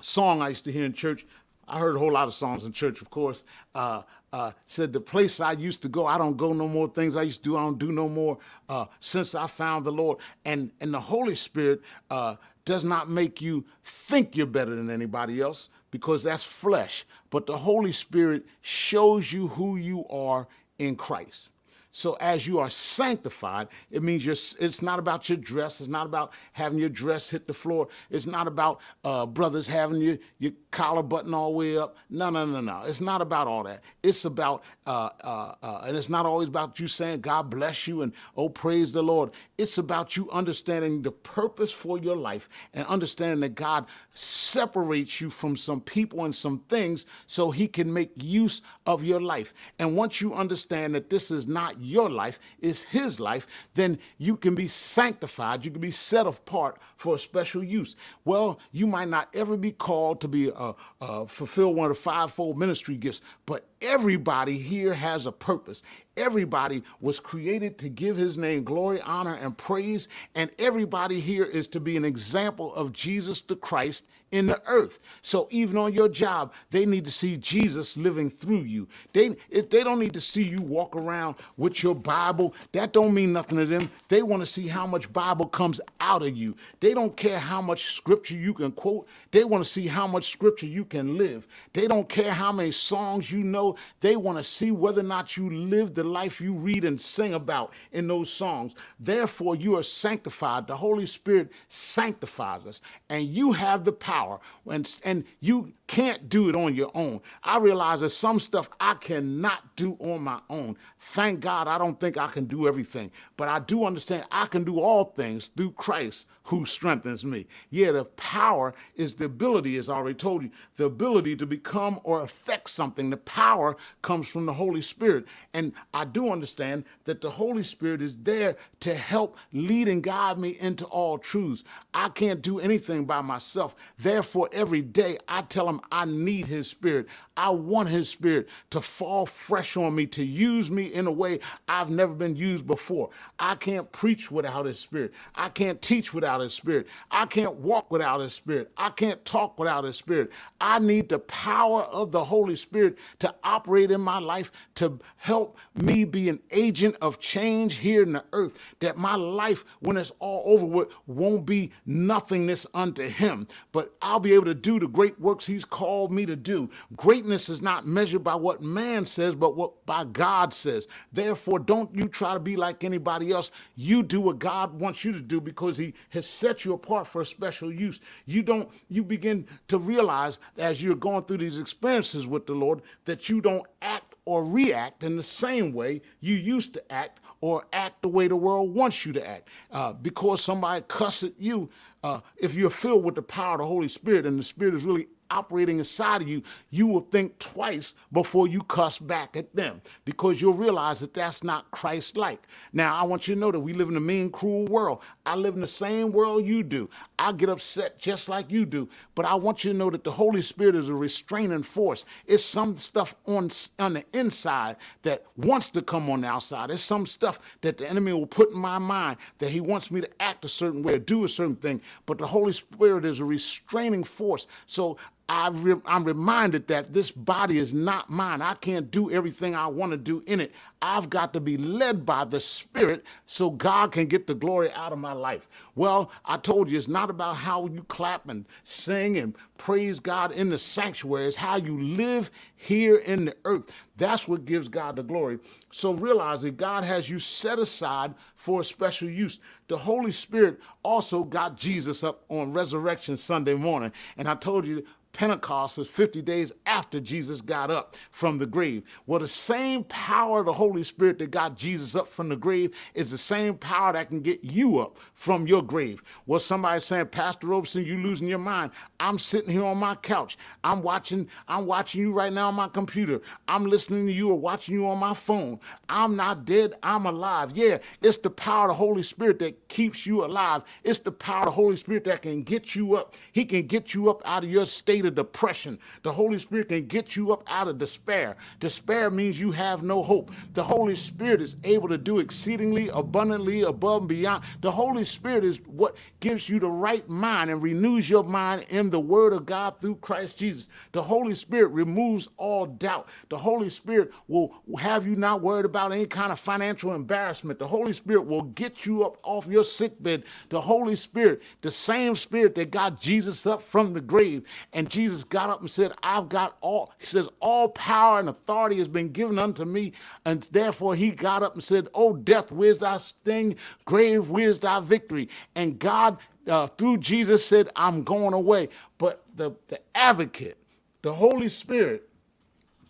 song I used to hear in church. I heard a whole lot of songs in church, of course, uh, uh, said the place I used to go, I don't go no more. Things I used to do, I don't do no more uh, since I found the Lord. And and the Holy Spirit uh, does not make you think you're better than anybody else because that's flesh. But the Holy Spirit shows you who you are in Christ. So as you are sanctified, it means you're, it's not about your dress. It's not about having your dress hit the floor. It's not about uh, brothers having your, your collar button all the way up. No, no, no, no. It's not about all that. It's about, uh, uh, uh, and it's not always about you saying, God bless you and, oh, praise the Lord. It's about you understanding the purpose for your life and understanding that God separates you from some people and some things so he can make use of your life. And once you understand that this is not your life, is his life, then you can be sanctified. You can be set apart for a special use. Well, you might not ever be called to be uh, uh, fulfill one of the fivefold ministry gifts, but everybody here has a purpose. Everybody was created to give his name glory, honor, and praise, and everybody here is to be an example of Jesus the Christ in the earth. So even on your job, they need to see Jesus living through you. They if they don't need to see you walk around with your Bible. That don't mean nothing to them. They want to see how much Bible comes out of you. They don't care how much scripture you can quote. They want to see how much scripture you can live. They don't care how many songs you know. They want to see whether or not you live the life you read and sing about in those songs. Therefore, you are sanctified. The Holy Spirit sanctifies us, and you have the power. And, and you can't do it on your own. I realize there's some stuff I cannot do on my own. Thank God I don't think I can do everything, but I do understand I can do all things through Christ who strengthens me. Yeah, the power is the ability, as I already told you, the ability to become or affect something. The power comes from the Holy Spirit. And I do understand that the Holy Spirit is there to help lead and guide me into all truths. I can't do anything by myself. Therefore, every day I tell him I need his spirit. I want his spirit to fall fresh on me, to use me in a way I've never been used before. I can't preach without his spirit. I can't teach without his spirit. I can't walk without his spirit. I can't talk without his spirit. I need the power of the Holy Spirit to operate in my life, to help me be an agent of change here in the earth, that my life, when it's all over with, won't be nothingness unto him, but I'll be able to do the great works he's called me to do. Greatness is not measured by what man says, but what by God says. Therefore, don't you try to be like anybody else. You do what God wants you to do because he has set you apart for a special use. You don't, you begin to realize as you're going through these experiences with the Lord that you don't act or react in the same way you used to act or act the way the world wants you to act. Uh, because somebody cussed at you, uh, if you're filled with the power of the Holy Spirit and the Spirit is really operating inside of you, you will think twice before you cuss back at them because you'll realize that that's not Christ-like. Now, I want you to know that we live in a mean, cruel world. I live in the same world you do. I get upset just like you do, but I want you to know that the Holy Spirit is a restraining force. It's some stuff on, on the inside that wants to come on the outside. It's some stuff that the enemy will put in my mind that he wants me to act a certain way or do a certain thing, but the Holy Spirit is a restraining force. So I re- I'm reminded that this body is not mine. I can't do everything I want to do in it. I've got to be led by the Spirit so God can get the glory out of my life. Well, I told you, it's not about how you clap and sing and praise God in the sanctuary. It's how you live here in the earth. That's what gives God the glory. So realize that God has you set aside for a special use. The Holy Spirit also got Jesus up on Resurrection Sunday morning. And I told you, Pentecost is fifty days after Jesus got up from the grave. Well, the same power of the Holy Spirit that got Jesus up from the grave is the same power that can get you up from your grave. Well, somebody's saying, Pastor Roberson, you losing your mind. I'm sitting here on my couch. I'm watching, I'm watching you right now on my computer. I'm listening to you or watching you on my phone. I'm not dead. I'm alive. Yeah, it's the power of the Holy Spirit that keeps you alive. It's the power of the Holy Spirit that can get you up. He can get you up out of your state of depression. The Holy Spirit can get you up out of despair. Despair means you have no hope. The Holy Spirit is able to do exceedingly abundantly above and beyond. The Holy Spirit is what gives you the right mind and renews your mind in the Word of God through Christ Jesus. The Holy Spirit removes all doubt. The Holy Spirit will have you not worried about any kind of financial embarrassment. The Holy Spirit will get you up off your sickbed. The Holy Spirit, the same Spirit that got Jesus up from the grave, and Jesus got up and said, I've got all, he says, all power and authority has been given unto me. And therefore he got up and said, oh, death, where's thy sting? Grave, where's thy victory? And God, uh, through Jesus said, I'm going away. But the, the advocate, the Holy Spirit,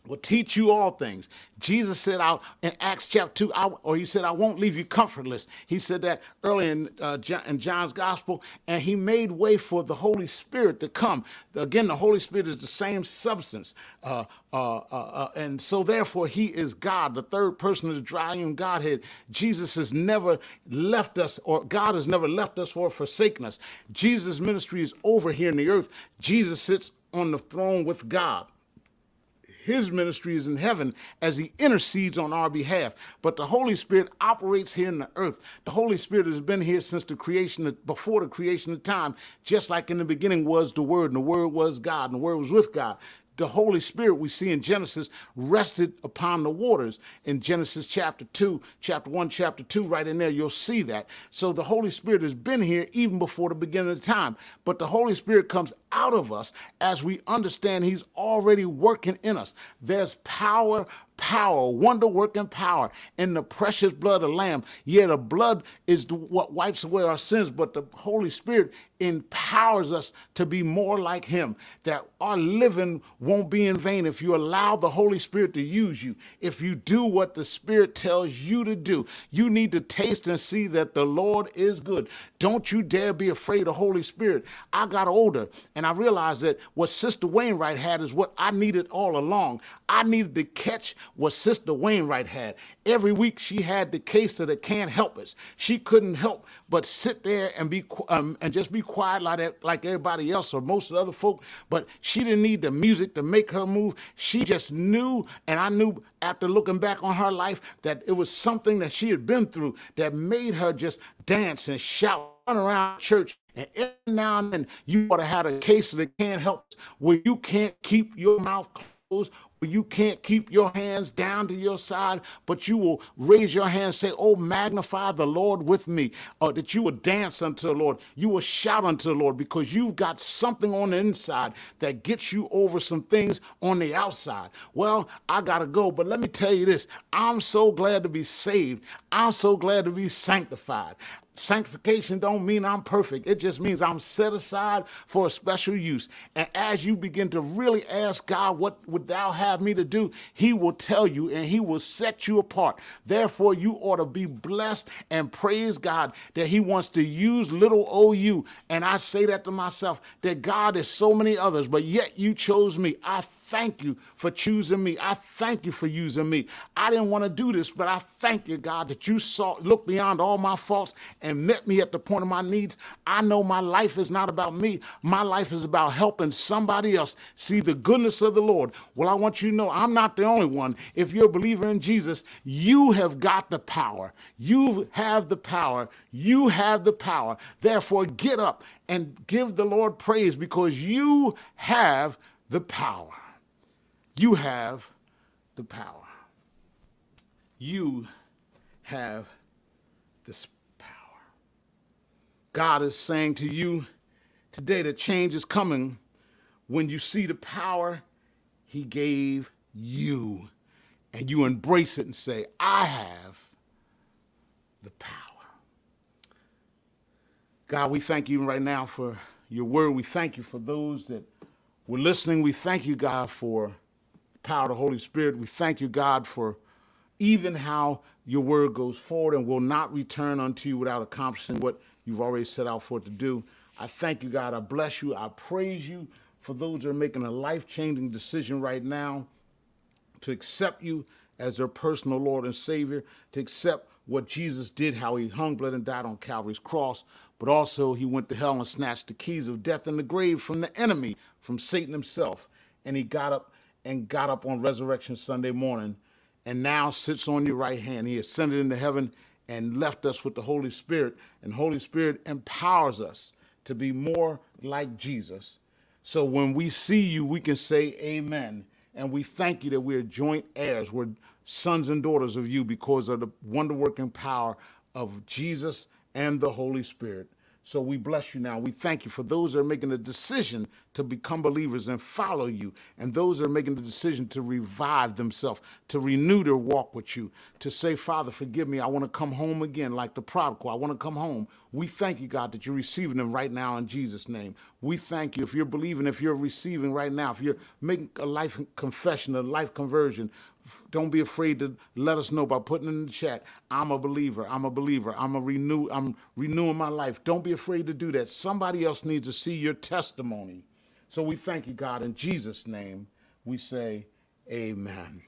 will teach you all things. Jesus said out in Acts chapter two, I, or he said, I won't leave you comfortless. He said that early in, uh, John, in John's gospel, and he made way for the Holy Spirit to come. Again, the Holy Spirit is the same substance. Uh, uh, uh, uh, and so therefore he is God, the third person of the triune Godhead. Jesus has never left us, or God has never left us or forsaken us. Jesus' ministry is over here in the earth. Jesus sits on the throne with God. His ministry is in heaven as he intercedes on our behalf. But the Holy Spirit operates here in the earth. The Holy Spirit has been here since the creation, of, before the creation of time, just like in the beginning was the Word, and the Word was God, and the Word was with God. The Holy Spirit, we see in Genesis, rested upon the waters. In Genesis chapter two, chapter one, chapter two, right in there, you'll see that. So the Holy Spirit has been here even before the beginning of time. But the Holy Spirit comes out of us as we understand he's already working in us. There's power. Power, wonder-working power in the precious blood of the Lamb. Yeah, the blood is what wipes away our sins, but the Holy Spirit empowers us to be more like him, that our living won't be in vain if you allow the Holy Spirit to use you, if you do what the Spirit tells you to do. You need to taste and see that the Lord is good. Don't you dare be afraid of Holy Spirit. I got older, and I realized that what Sister Wainwright had is what I needed all along. I needed to catch what Sister Wainwright had. Every week she had the case of the can't help us. She couldn't help but sit there and be um, and just be quiet like that, like everybody else or most of the other folk. But she didn't need the music to make her move. She just knew, and I knew after looking back on her life that it was something that she had been through that made her just dance and shout, run around church. And every now and then you ought to have a case of the can't help us, where you can't keep your mouth closed, you can't keep your hands down to your side, but you will raise your hands, say, oh, magnify the Lord with me, or that you will dance unto the Lord. You will shout unto the Lord because you've got something on the inside that gets you over some things on the outside. Well, I got to go, but let me tell you this. I'm so glad to be saved. I'm so glad to be sanctified. Sanctification don't mean I'm perfect. It just means I'm set aside for a special use. And as you begin to really ask God, what would thou have me to do, he will tell you and he will set you apart. Therefore, you ought to be blessed and praise God that he wants to use little old you. And I say that to myself, that God is so many others, but yet you chose me. I thank you for choosing me. I thank you for using me. I didn't want to do this, but I thank you, God, that you saw, looked beyond all my faults and met me at the point of my needs. I know my life is not about me. My life is about helping somebody else see the goodness of the Lord. Well, I want you to know I'm not the only one. If you're a believer in Jesus, you have got the power. You have the power. You have the power. Therefore, get up and give the Lord praise because you have the power. You have the power. You have this power. God is saying to you today that change is coming when you see the power he gave you and you embrace it and say, I have the power. God, we thank you right now for your word. We thank you for those that We're listening. We thank you, God, for the power of the Holy Spirit. We thank you, God, for even how your word goes forward and will not return unto you without accomplishing what you've already set out for it to do. I thank you, God. I bless you. I praise you for those that are making a life-changing decision right now to accept you as their personal Lord and Savior, to accept what Jesus did, how he hung, bled, and died on Calvary's cross, but also he went to hell and snatched the keys of death and the grave from the enemy, from Satan himself. And he got up and got up on Resurrection Sunday morning and now sits on your right hand. He ascended into heaven and left us with the Holy Spirit. And Holy Spirit empowers us to be more like Jesus. So when we see you, we can say amen. And we thank you that we are joint heirs. We're sons and daughters of you because of the wonder-working power of Jesus and the Holy Spirit. So we bless you now. We thank you for those that are making the decision to become believers and follow you, and those that are making the decision to revive themselves, to renew their walk with you, to say, Father, forgive me. I want to come home again like the prodigal. I want to come home. We thank you, God, that you're receiving them right now in Jesus' name. We thank you if you're believing, if you're receiving right now, if you're making a life confession, a life conversion. Don't be afraid to let us know by putting in the chat, I'm a believer, I'm a believer, I'm a renew, I'm renewing my life. Don't be afraid to do that. Somebody else needs to see your testimony. So we thank you, God. In Jesus' name, we say amen.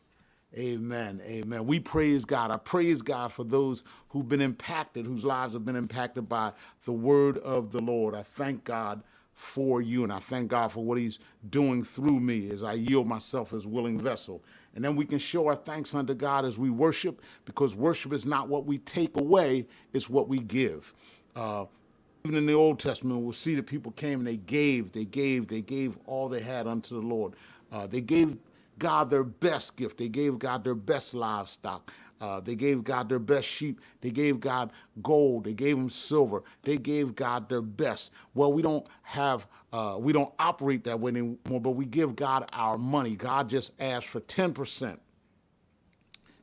Amen. Amen. We praise God. I praise God for those who've been impacted, whose lives have been impacted by the word of the Lord. I thank God for you, and I thank God for what he's doing through me as I yield myself as willing vessel. And then we can show our thanks unto God as we worship, because worship is not what we take away, it's what we give. Uh, even in the Old Testament, we'll see that people came and they gave, they gave, they gave all they had unto the Lord. Uh, they gave God their best gift. They gave God their best livestock. Uh, they gave God their best sheep. They gave God gold. They gave him silver. They gave God their best. Well, we don't have, uh, we don't operate that way anymore, but we give God our money. God just asked for ten percent,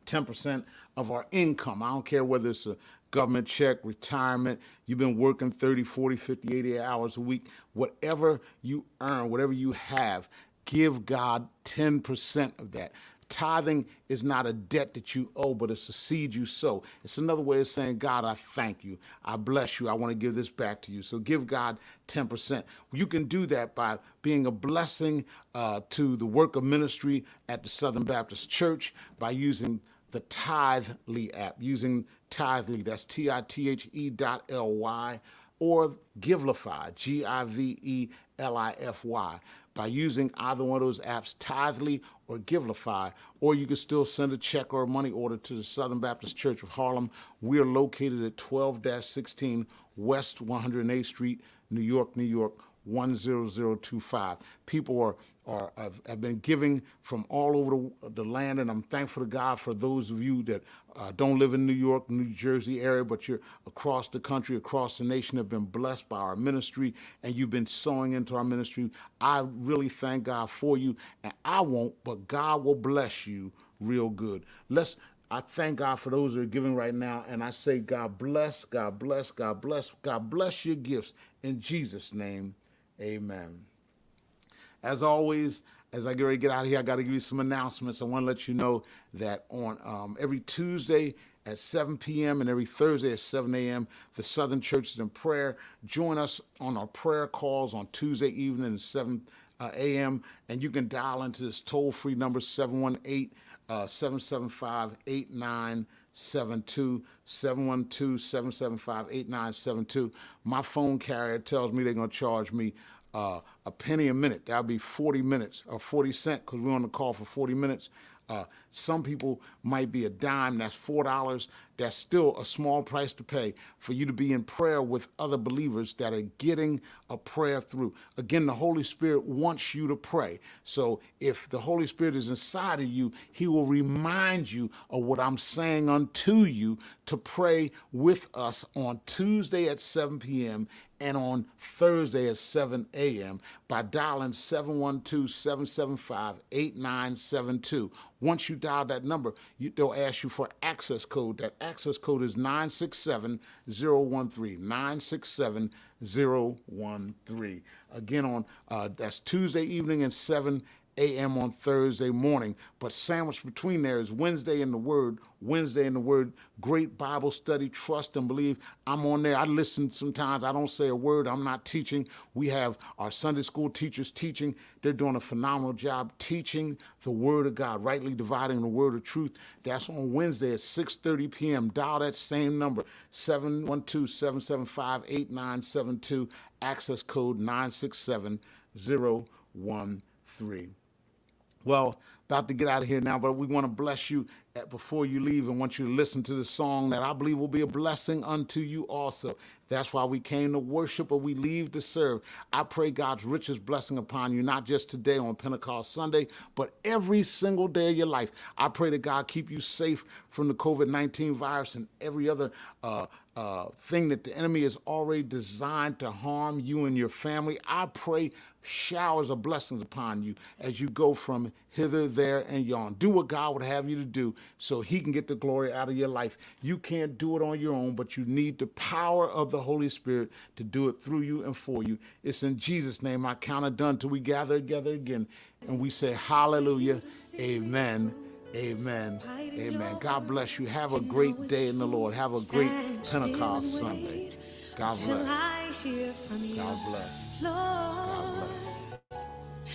ten percent of our income. I don't care whether it's a government check, retirement, you've been working thirty, forty, fifty, eighty hours a week, whatever you earn, whatever you have, give God ten percent of that. Tithing is not a debt that you owe, but it's a seed you sow. It's another way of saying, God, I thank you. I bless you. I want to give this back to you. So give God ten percent. You can do that by being a blessing uh, to the work of ministry at the Southern Baptist Church by using the Tithely app, using Tithely. That's T I T H E dot L Y or Givelify, G I V E L I F Y. By using either one of those apps, Tithely or Givelify, or you can still send a check or a money order to the Southern Baptist Church of Harlem. We are located at twelve sixteen West one hundred eighth Street, New York, New York, one zero zero two five. People are, are have, have been giving from all over the, the land, and I'm thankful to God for those of you that uh, don't live in New York, New Jersey area, but you're across the country, across the nation, have been blessed by our ministry, and you've been sowing into our ministry. I really thank God for you, and I won't, but God will bless you real good. Let's. I thank God for those that are giving right now, and I say, God bless, God bless, God bless, God bless your gifts in Jesus' name. Amen. As always, as I get ready to get out of here, I got to give you some announcements. I want to let you know that on um, every Tuesday at seven p.m. and every Thursday at seven a.m., the Southern Church is in prayer. Join us on our prayer calls on Tuesday evening at seven a.m., and you can dial into this toll-free number, seven one eight, seven seven five, eight nine seven two, seven one two, seven seven five, eight nine seven two. My phone carrier tells me they're going to charge me uh, a penny a minute. That'll be forty minutes or forty cents because we're on the call for forty minutes. Uh, some people might be a dime. That's four dollars. That's still a small price to pay for you to be in prayer with other believers that are getting a prayer through. Again, the Holy Spirit wants you to pray. So if the Holy Spirit is inside of you, he will remind you of what I'm saying unto you to pray with us on Tuesday at seven p.m. and on Thursday at seven a.m. by dialing seven one two, seven seven five, eight nine seven two. Once you dial that number, you, they'll ask you for access code. That access access code is nine six seven zero one three, nine six seven zero one three. Again, on uh, that's Tuesday evening and seven a.m. on Thursday morning, but sandwiched between there is Wednesday in the Word, Wednesday in the Word, great Bible study, trust and believe. I'm on there. I listen sometimes. I don't say a word. I'm not teaching. We have our Sunday school teachers teaching. They're doing a phenomenal job teaching the Word of God, rightly dividing the Word of truth. That's on Wednesday at six thirty p.m. Dial that same number, seven one two, seven seven five, eight nine seven two, access code nine six seven zero one three. Well, about to get out of here now, but we want to bless you before you leave and want you to listen to the song that I believe will be a blessing unto you also. That's why we came to worship, but we leave to serve. I pray God's richest blessing upon you, not just today on Pentecost Sunday, but every single day of your life. I pray that God keep you safe from the covid nineteen virus and every other uh, uh, thing that the enemy has already designed to harm you and your family. I pray showers of blessings upon you as you go from hither, there, and yon. Do what God would have you to do so he can get the glory out of your life. You can't do it on your own, but you need the power of the Holy Spirit to do it through you and for you. It's in Jesus' name I count it done till we gather together again. And we say hallelujah, amen, amen, amen. God bless you. Have a great day in the Lord. Have a great Pentecost Sunday. God bless. God bless. God bless.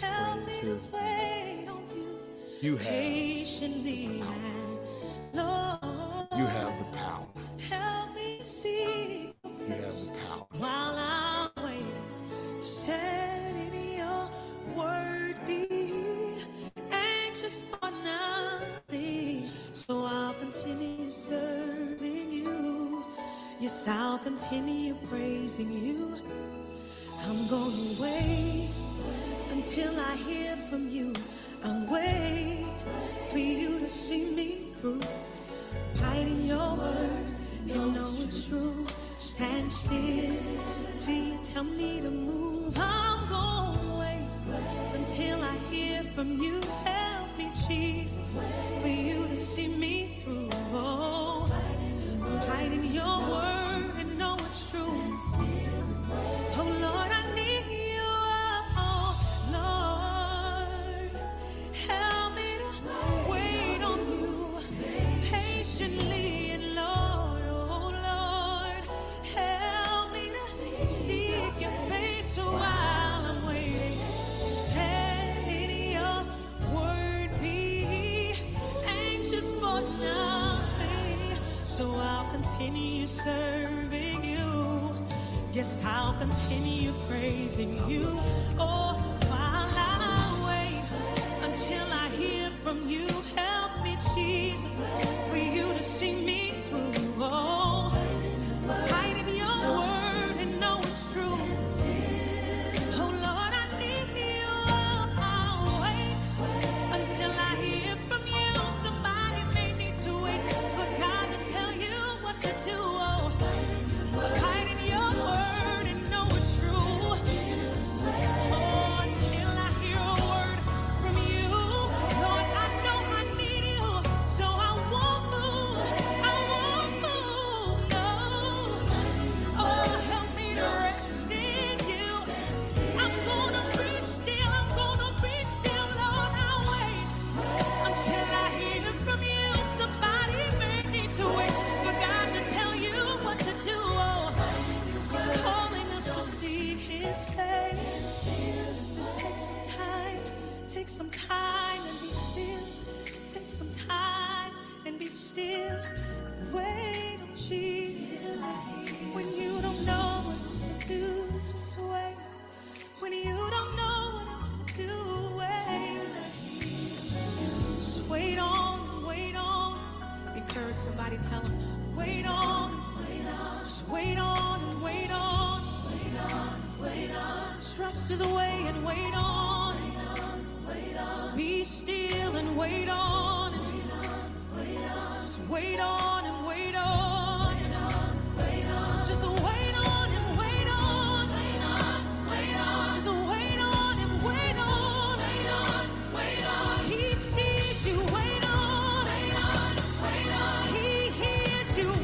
Help me to wait on you. You have patiently, Lord. You have the power. Help me see you have the power. While I wait, said in your word, be anxious for nothing. So I'll continue serving you. Yes, I'll continue praising you. I'm gonna wait until I hear from you. I'll wait for you to see me through. Hiding your word, you know it's true. Stand still till you tell me to move. I'm gonna wait until I hear from you. Help me, Jesus, for you to see me through. Oh, I'm hiding your word and know it's true. Oh Lord, I need you. Oh Lord, help me to wait on you patiently, and Lord, oh Lord, help me to seek your face while I'm waiting. Let your word be anxious for now. So I'll continue serving you. Yes, I'll continue praising you. Oh, while I wait until I hear from you. Help me, Jesus, for you to see me through. Oh, abide in your word and know it's true. Oh, Lord, I need you. Oh, I'll wait until I hear from you. Somebody may need to wait for God to do, oh, hide in your word and know it's true. Oh, until I hear a word from you, Lord, I know I need you, so I won't move, I won't move, no. Oh, help me to rest in you. I'm gonna be still, I'm gonna be still, Lord, I wait until I hear from you. Somebody may need to wait. Just take some time, take some time and be still. Take some time and be still. Wait on Jesus. When you don't know what else to do, just wait. When you don't know what else to do, wait. Just wait on, wait on. Encourage somebody, tell them, wait on, wait on. Just wait on and wait on. Wait on. Wait on. Trust his way and wait on. Wait on, wait on. Be still and wait on. Wait on, wait on. Just wait on and wait on. Wait on, wait on. Just wait on and wait on. Wait on, wait on. Just wait on and wait on. Wait on, wait on. He sees you, wait on. Wait on, wait on. He hears you.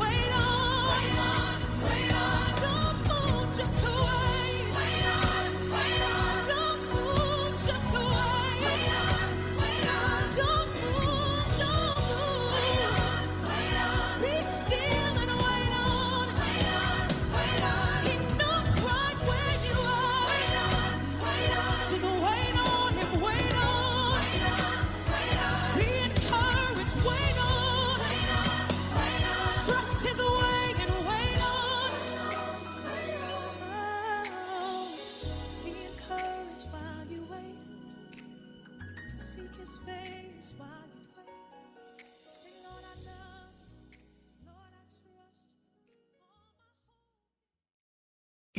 his face while you wait. Say, Lord, I love you. Lord, I trust you. All my hope.